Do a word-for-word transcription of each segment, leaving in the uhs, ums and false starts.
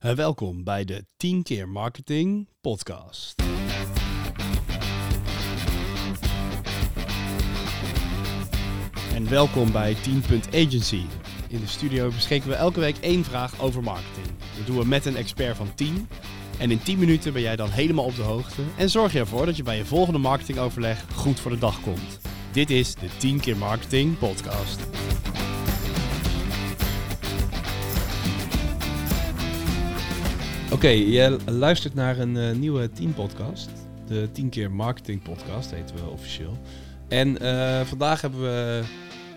En welkom bij de tien keer Marketing podcast. En welkom bij tien punt agency. In de studio bespreken we elke week één vraag over marketing. Dat doen we met een expert van tien. En in tien minuten ben jij dan helemaal op de hoogte. En zorg je ervoor dat je bij je volgende marketingoverleg goed voor de dag komt. Dit is de tien keer Marketing podcast. Oké, okay, je luistert naar een uh, nieuwe tien podcast. De tien keer Marketing podcast heten we officieel. En uh, vandaag hebben we,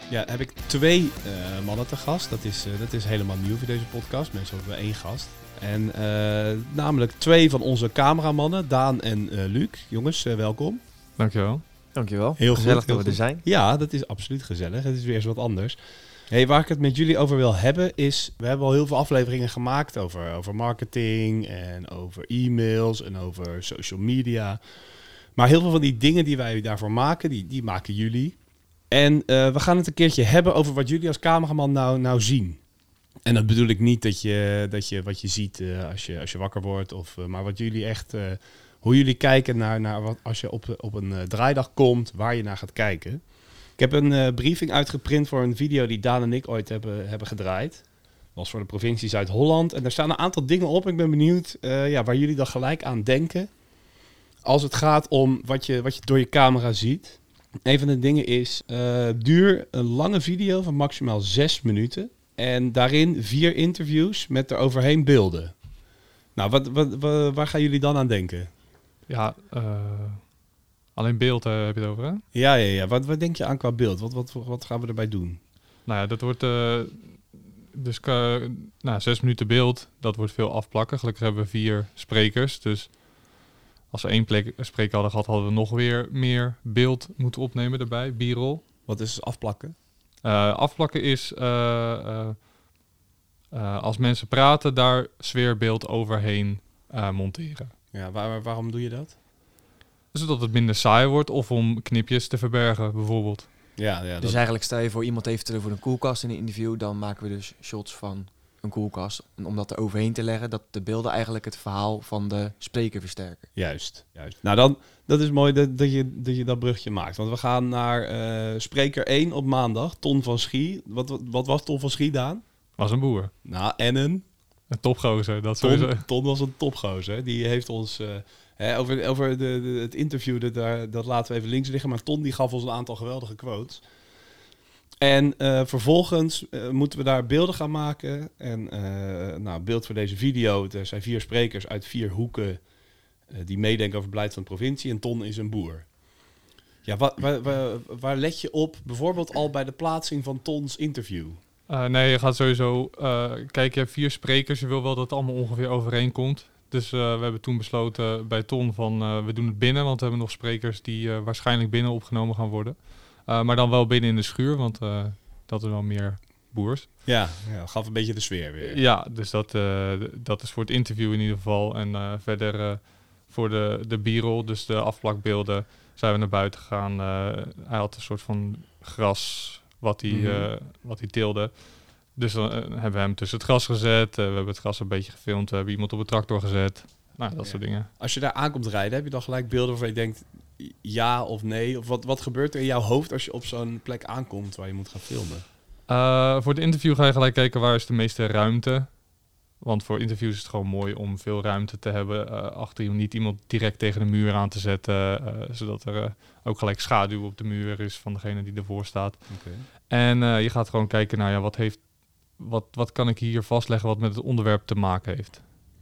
ja, heb ik twee uh, mannen te gast. Dat is, uh, dat is helemaal nieuw voor deze podcast. Meestal hebben we één gast. En uh, namelijk twee van onze cameramannen, Daan en uh, Luke. Jongens, uh, welkom. Dankjewel. Dankjewel. Heel gezellig goed, dat we er zijn. Ja, dat is absoluut gezellig. Het is weer eens wat anders. Hey, waar ik het met jullie over wil hebben is, we hebben al heel veel afleveringen gemaakt over, over marketing en over e-mails en over social media. Maar heel veel van die dingen die wij daarvoor maken, die, die maken jullie. En uh, we gaan het een keertje hebben over wat jullie als cameraman nou, nou zien. En dat bedoel ik niet dat je, dat je wat je ziet uh, als, je, als je wakker wordt, of, uh, maar wat jullie echt, uh, hoe jullie kijken naar, naar wat, als je op, op een uh, draaidag komt, waar je naar gaat kijken. Ik heb een uh, briefing uitgeprint voor een video die Daan en ik ooit hebben, hebben gedraaid. Dat was voor de provincie Zuid-Holland. En daar staan een aantal dingen op. Ik ben benieuwd uh, ja, waar jullie dan gelijk aan denken als het gaat om wat je, wat je door je camera ziet. Een van de dingen is, uh, duur een lange video van maximaal zes minuten. En daarin vier interviews met eroverheen beelden. Nou, wat, wat, wat, waar gaan jullie dan aan denken? Ja, uh, alleen beeld uh, heb je het over, hè? Ja, ja, ja. Wat, wat denk je aan qua beeld? Wat, wat, wat gaan we erbij doen? Nou ja, dat wordt uh, dus uh, nou, zes minuten beeld. Dat wordt veel afplakken. Gelukkig hebben we vier sprekers. Dus als we één plek spreker hadden gehad, hadden we nog weer meer beeld moeten opnemen daarbij. B-roll. Wat is afplakken? Uh, afplakken is uh, uh, uh, als mensen praten, daar sfeerbeeld overheen uh, monteren. Ja, waar, waarom doe je dat? Zodat het minder saai wordt of om knipjes te verbergen, bijvoorbeeld. Ja, ja, dus dat... eigenlijk stel je voor, iemand heeft er voor een koelkast in een interview, dan maken we dus shots van een koelkast. Om dat er overheen te leggen, dat de beelden eigenlijk het verhaal van de spreker versterken. Juist, juist. Nou, dan, dat is mooi dat, dat, je, dat je dat brugje maakt. Want we gaan naar uh, spreker één op maandag, Ton van Schie. Wat, wat, wat was Ton van Schie, Daan? Was een boer. Nou, en een... Een topgozer, dat Ton, sowieso. Ton was een topgozer. Die heeft ons... Uh, hè, over over de, de, het interview, dat, daar, dat laten we even links liggen. Maar Ton die gaf ons een aantal geweldige quotes. En uh, vervolgens uh, moeten we daar beelden gaan maken. En uh, nou, beeld voor deze video. Er zijn vier sprekers uit vier hoeken uh, die meedenken over beleid van de provincie. En Ton is een boer. Ja, wa- wa- wa- waar let je op? Bijvoorbeeld al bij de plaatsing van Tons interview. Uh, nee, je gaat sowieso... Uh, kijk, je hebt vier sprekers. Je wil wel dat het allemaal ongeveer overeenkomt. Dus uh, we hebben toen besloten bij Ton van... Uh, we doen het binnen, want we hebben nog sprekers... die uh, waarschijnlijk binnen opgenomen gaan worden. Uh, maar dan wel binnen in de schuur, want uh, dat is wel meer boers. Ja, ja, gaf een beetje de sfeer weer. Ja, dus dat, uh, dat is voor het interview in ieder geval. En uh, verder uh, voor de, de b-roll, dus de afplakbeelden, zijn we naar buiten gegaan. Uh, hij had een soort van gras wat hij, mm-hmm. uh, wat hij teelde. Dus dan uh, hebben we hem tussen het gras gezet. Uh, we hebben het gras een beetje gefilmd. We hebben iemand op een tractor gezet. Nou, dat ja. soort dingen. Als je daar aankomt rijden, heb je dan gelijk beelden waarvan je denkt... ja of nee? Of wat, wat gebeurt er in jouw hoofd als je op zo'n plek aankomt waar je moet gaan filmen? Uh, voor het interview ga je gelijk kijken waar is de meeste ruimte. Want voor interviews is het gewoon mooi om veel ruimte te hebben. Uh, achter je niet iemand direct tegen de muur aan te zetten. Uh, zodat er uh, ook gelijk schaduw op de muur is van degene die ervoor staat. Okay. En uh, je gaat gewoon kijken naar nou ja, wat, heeft, wat, wat kan ik hier vastleggen wat met het onderwerp te maken heeft.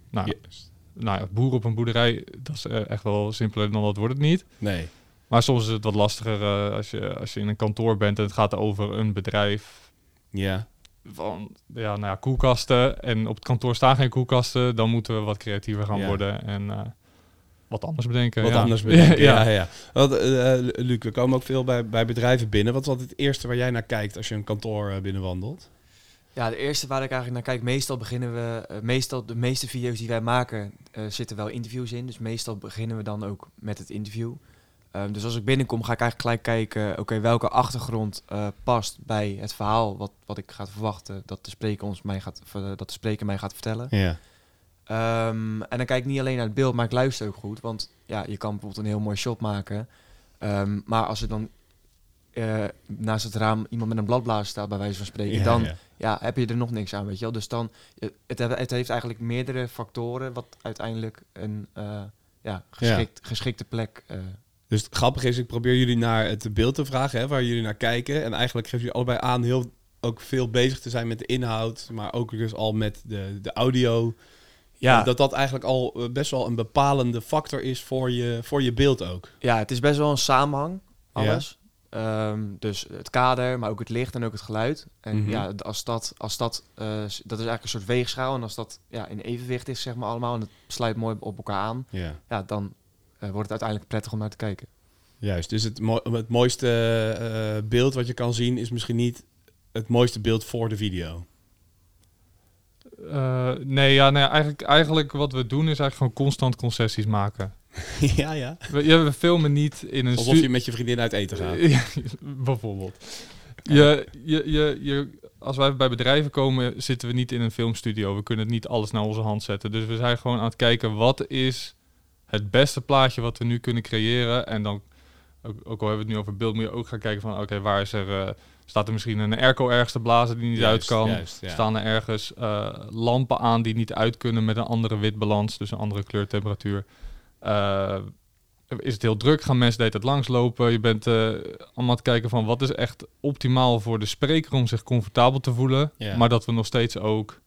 Nou, yes. Nou ja, boer op een boerderij, dat is echt wel simpeler dan dat wordt het niet. Nee. Maar soms is het wat lastiger uh, als, je, als je in een kantoor bent en het gaat over een bedrijf. Ja. Van, ja, nou ja, koelkasten. En op het kantoor staan geen koelkasten. Dan moeten we wat creatiever gaan ja. worden en uh, wat anders bedenken. Wat ja. anders bedenken, ja. ja, ja. Want, uh, Luc, we komen ook veel bij, bij bedrijven binnen. Wat is altijd het eerste waar jij naar kijkt als je een kantoor uh, binnenwandelt? Ja, de eerste waar ik eigenlijk naar kijk, meestal beginnen we, uh, meestal de meeste video's die wij maken, uh, zitten wel interviews in. Dus meestal beginnen we dan ook met het interview. Um, dus als ik binnenkom, ga ik eigenlijk gelijk kijken, uh, oké, okay, welke achtergrond uh, past bij het verhaal wat, wat ik ga verwachten dat de spreker ons mij gaat, uh, dat de spreker mij gaat vertellen. Ja. Um, en dan kijk ik niet alleen naar het beeld, maar ik luister ook goed. Want ja, je kan bijvoorbeeld een heel mooi shot maken. Um, maar als er dan uh, naast het raam iemand met een bladblazer staat, bij wijze van spreken, ja, dan ja. Ja, heb je er nog niks aan, weet je wel. Dus dan, het, het heeft eigenlijk meerdere factoren wat uiteindelijk een uh, ja, geschikt, ja. geschikte plek... Uh, Dus het grappige is, ik probeer jullie naar het beeld te vragen, hè, waar jullie naar kijken. En eigenlijk geven jullie allebei aan heel ook veel bezig te zijn met de inhoud, maar ook dus al met de, de audio. Ja. Dat dat eigenlijk al best wel een bepalende factor is voor je, voor je beeld ook. Ja, het is best wel een samenhang, alles. Ja. Um, dus het kader, maar ook het licht en ook het geluid. En mm-hmm. ja, als dat, als dat, uh, dat is eigenlijk een soort weegschaal. En als dat ja, in evenwicht is, zeg maar allemaal, en het sluit mooi op elkaar aan, ja, ja dan... Uh, wordt het uiteindelijk prettig om naar te kijken. Juist, dus het, mo- het mooiste uh, beeld wat je kan zien... is misschien niet het mooiste beeld voor de video. Uh, nee, ja, nee eigenlijk, eigenlijk wat we doen is eigenlijk gewoon constant concessies maken. ja, ja. We, ja. We filmen niet in een... Alsof stu- je met je vriendin uit eten gaat. Bijvoorbeeld. Je, je, je, je, als wij bij bedrijven komen, zitten we niet in een filmstudio. We kunnen niet alles naar onze hand zetten. Dus we zijn gewoon aan het kijken, wat is... het beste plaatje wat we nu kunnen creëren. En dan, ook, ook al hebben we het nu over beeld, moet je ook gaan kijken van... oké, okay, waar is er... Uh, staat er misschien een airco ergens te blazen die niet juist, uit kan? Juist, ja. Staan er ergens uh, lampen aan die niet uit kunnen met een andere witbalans... dus een andere kleurtemperatuur? Uh, is het heel druk? Gaan mensen de hele tijd langslopen? Je bent uh, allemaal aan het kijken van... wat is echt optimaal voor de spreker om zich comfortabel te voelen... Ja. Maar dat we nog steeds ook...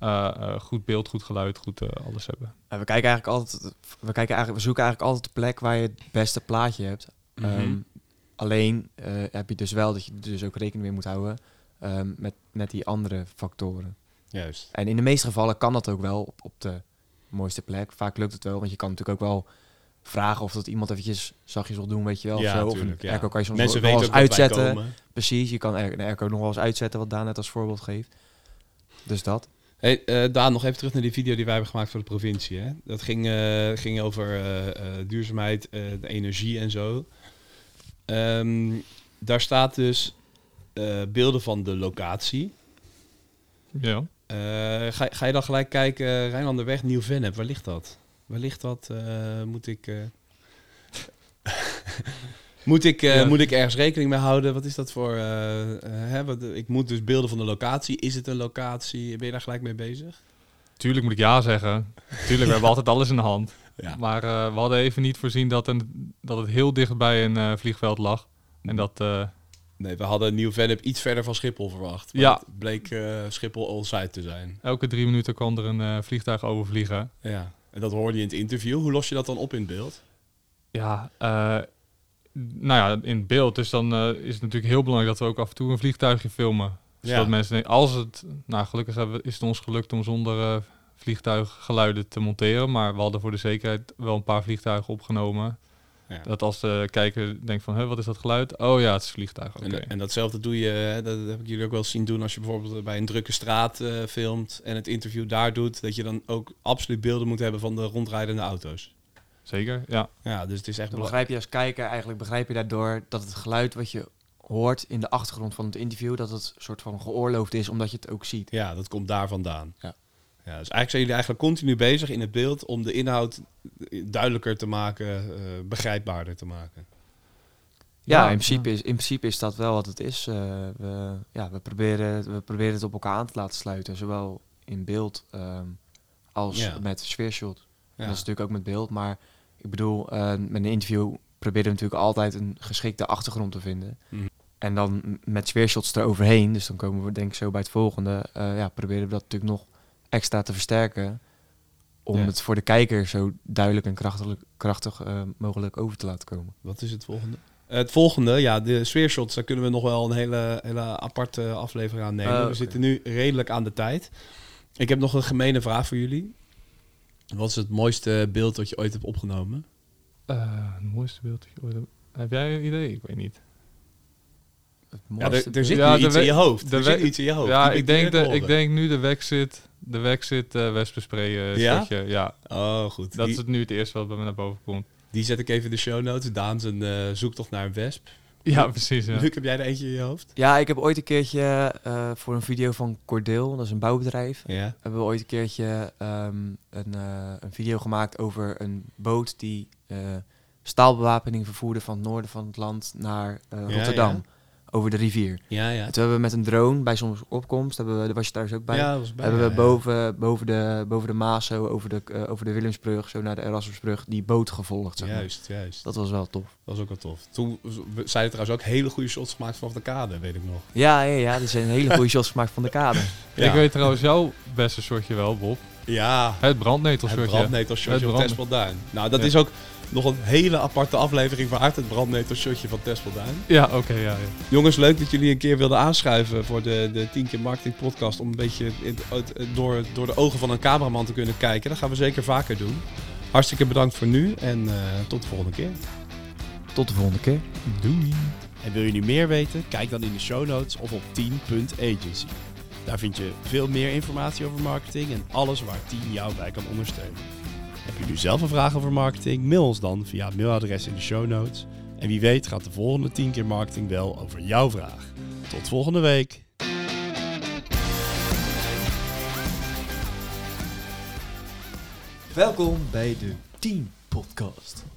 Uh, uh, goed beeld, goed geluid, goed uh, alles hebben. Uh, we kijken eigenlijk altijd, we kijken eigenlijk, we zoeken eigenlijk altijd de plek waar je het beste plaatje hebt. Mm-hmm. Um, alleen uh, heb je dus wel dat je dus ook rekening mee moet houden um, met, met die andere factoren. Juist. En in de meeste gevallen kan dat ook wel op, op de mooiste plek. Vaak lukt het wel, want je kan natuurlijk ook wel vragen of dat iemand eventjes zachtjes wil doen, weet je wel. Ja, of zo. Tuurlijk, of een ja. airco kan je soms mensen nog wel eens uitzetten. Precies, je kan een airco nog wel eens uitzetten, wat Daan net als voorbeeld geeft. Dus dat. Hey, uh, Daan, nog even terug naar die video die wij hebben gemaakt voor de provincie. Hè? Dat ging, uh, ging over uh, uh, duurzaamheid, uh, de energie en zo. Um, daar staat dus uh, beelden van de locatie. Ja. Uh, ga, ga je dan gelijk kijken, uh, Rijnlanderweg, Nieuw-Vennep, waar ligt dat? Waar ligt dat? Uh, moet ik, uh... moet, ik, uh, ja. moet ik ergens rekening mee houden? Wat is dat voor... Uh, uh, hè? Wat, ik moet dus beelden van de locatie. Is het een locatie? Ben je daar gelijk mee bezig? Tuurlijk moet ik ja zeggen. Tuurlijk, ja. We hebben altijd alles in de hand. Ja. Maar uh, we hadden even niet voorzien dat, een, dat het heel dicht bij een uh, vliegveld lag. En dat... Uh, nee, we hadden Nieuw-Vennep iets verder van Schiphol verwacht. Maar ja. Het bleek uh, Schiphol all-side te zijn. Elke drie minuten kwam er een uh, vliegtuig overvliegen. Ja. En dat hoorde je in het interview. Hoe los je dat dan op in het beeld? Ja... Uh, Nou ja, in beeld. Dus dan uh, is het natuurlijk heel belangrijk dat we ook af en toe een vliegtuigje filmen. Zodat ja. mensen denken, als het... Nou, gelukkig hebben, is het ons gelukt om zonder uh, vliegtuiggeluiden te monteren. Maar we hadden voor de zekerheid wel een paar vliegtuigen opgenomen. Ja. Dat als de kijker denkt van, hé, wat is dat geluid? Oh ja, het is vliegtuig. Okay. En, en datzelfde doe je, hè, dat heb ik jullie ook wel zien doen... als je bijvoorbeeld bij een drukke straat uh, filmt en het interview daar doet... dat je dan ook absoluut beelden moet hebben van de rondrijdende auto's. Zeker, ja. Ja, dus het is echt... Dan begrijp je als kijker, eigenlijk begrijp je daardoor dat het geluid wat je hoort in de achtergrond van het interview, dat het soort van geoorloofd is, omdat je het ook ziet. Ja, dat komt daar vandaan. Ja. Ja, dus eigenlijk zijn jullie eigenlijk continu bezig in het beeld om de inhoud duidelijker te maken, uh, begrijpbaarder te maken. Ja, ja, in principe is, in principe is dat wel wat het is. Uh, we, ja, we, proberen, we proberen het op elkaar aan te laten sluiten, zowel in beeld um, als ja. met sfeershot. Ja. Dat is natuurlijk ook met beeld, maar... Ik bedoel, uh, met een interview probeerde natuurlijk altijd een geschikte achtergrond te vinden. Mm. En dan met sfeershots eroverheen, dus dan komen we denk ik zo bij het volgende. Uh, ja, proberen we dat natuurlijk nog extra te versterken. Om ja. het voor de kijker zo duidelijk en krachtig, krachtig uh, mogelijk over te laten komen. Wat is het volgende? Uh, het volgende, ja, de sfeershots, daar kunnen we nog wel een hele, hele aparte aflevering aan nemen. Uh, okay. We zitten nu redelijk aan de tijd. Ik heb nog een gemene vraag voor jullie. Wat is het mooiste beeld dat je ooit hebt opgenomen? Uh, het mooiste beeld dat je ooit hebt... Heb jij een idee? Ik weet niet. Het mooiste ja, er, er zit ja, nu iets, we- in je hoofd. Er we- zit iets in je hoofd. Ja, ik denk, de, ik denk nu de Wexit, de Wexit uh, wespenspray. Uh, ja? ja? Oh, goed. Dat die, is het nu het eerste wat bij me naar boven komt. Die zet ik even in de show notes. Daan zijn uh, zoektocht naar een wesp. Ja, precies. Ja. Luc, heb jij er eentje in je hoofd? Ja, ik heb ooit een keertje uh, voor een video van Cordeel, dat is een bouwbedrijf, ja. hebben we ooit een keertje um, een, uh, een video gemaakt over een boot die uh, staalbewapening vervoerde van het noorden van het land naar uh, ja, Rotterdam. Ja. Over de rivier. Ja, ja. En toen hebben we met een drone bij soms opkomst, hebben we, daar was je trouwens ook bij, ja, was bij hebben ja, we boven, ja. boven, de, boven de Maas, zo, over de, uh, over de Willemsbrug, zo naar de Erasmusbrug, die boot gevolgd. Zeg maar. Juist, juist. Dat was wel tof. Dat was ook wel tof. Toen zijn er trouwens ook hele goede shots gemaakt vanaf de kade, weet ik nog. Ja, ja, ja er zijn hele goede shots gemaakt van de kade. Ja. Ik weet trouwens jouw beste shotje wel, Bob. Ja. Het brandnetelshotje. Het brandnetelshotje van Texelduin. Nou, dat ja. is ook... nog een hele aparte aflevering waard, het brandnetelshotje van Texelduin. Ja, oké. Okay, ja, ja. Jongens, leuk dat jullie een keer wilden aanschuiven voor de, de tien keer Marketing Podcast. Om een beetje in, door, door de ogen van een cameraman te kunnen kijken. Dat gaan we zeker vaker doen. Hartstikke bedankt voor nu en uh, tot de volgende keer. Tot de volgende keer. Doei. En wil je nu meer weten? Kijk dan in de show notes of op tien punt agency. Daar vind je veel meer informatie over marketing en alles waar tien jou bij kan ondersteunen. Heb je nu zelf een vraag over marketing? Mail ons dan via het mailadres in de show notes. En wie weet gaat de volgende tien keer marketing wel over jouw vraag. Tot volgende week! Welkom bij de tien podcast.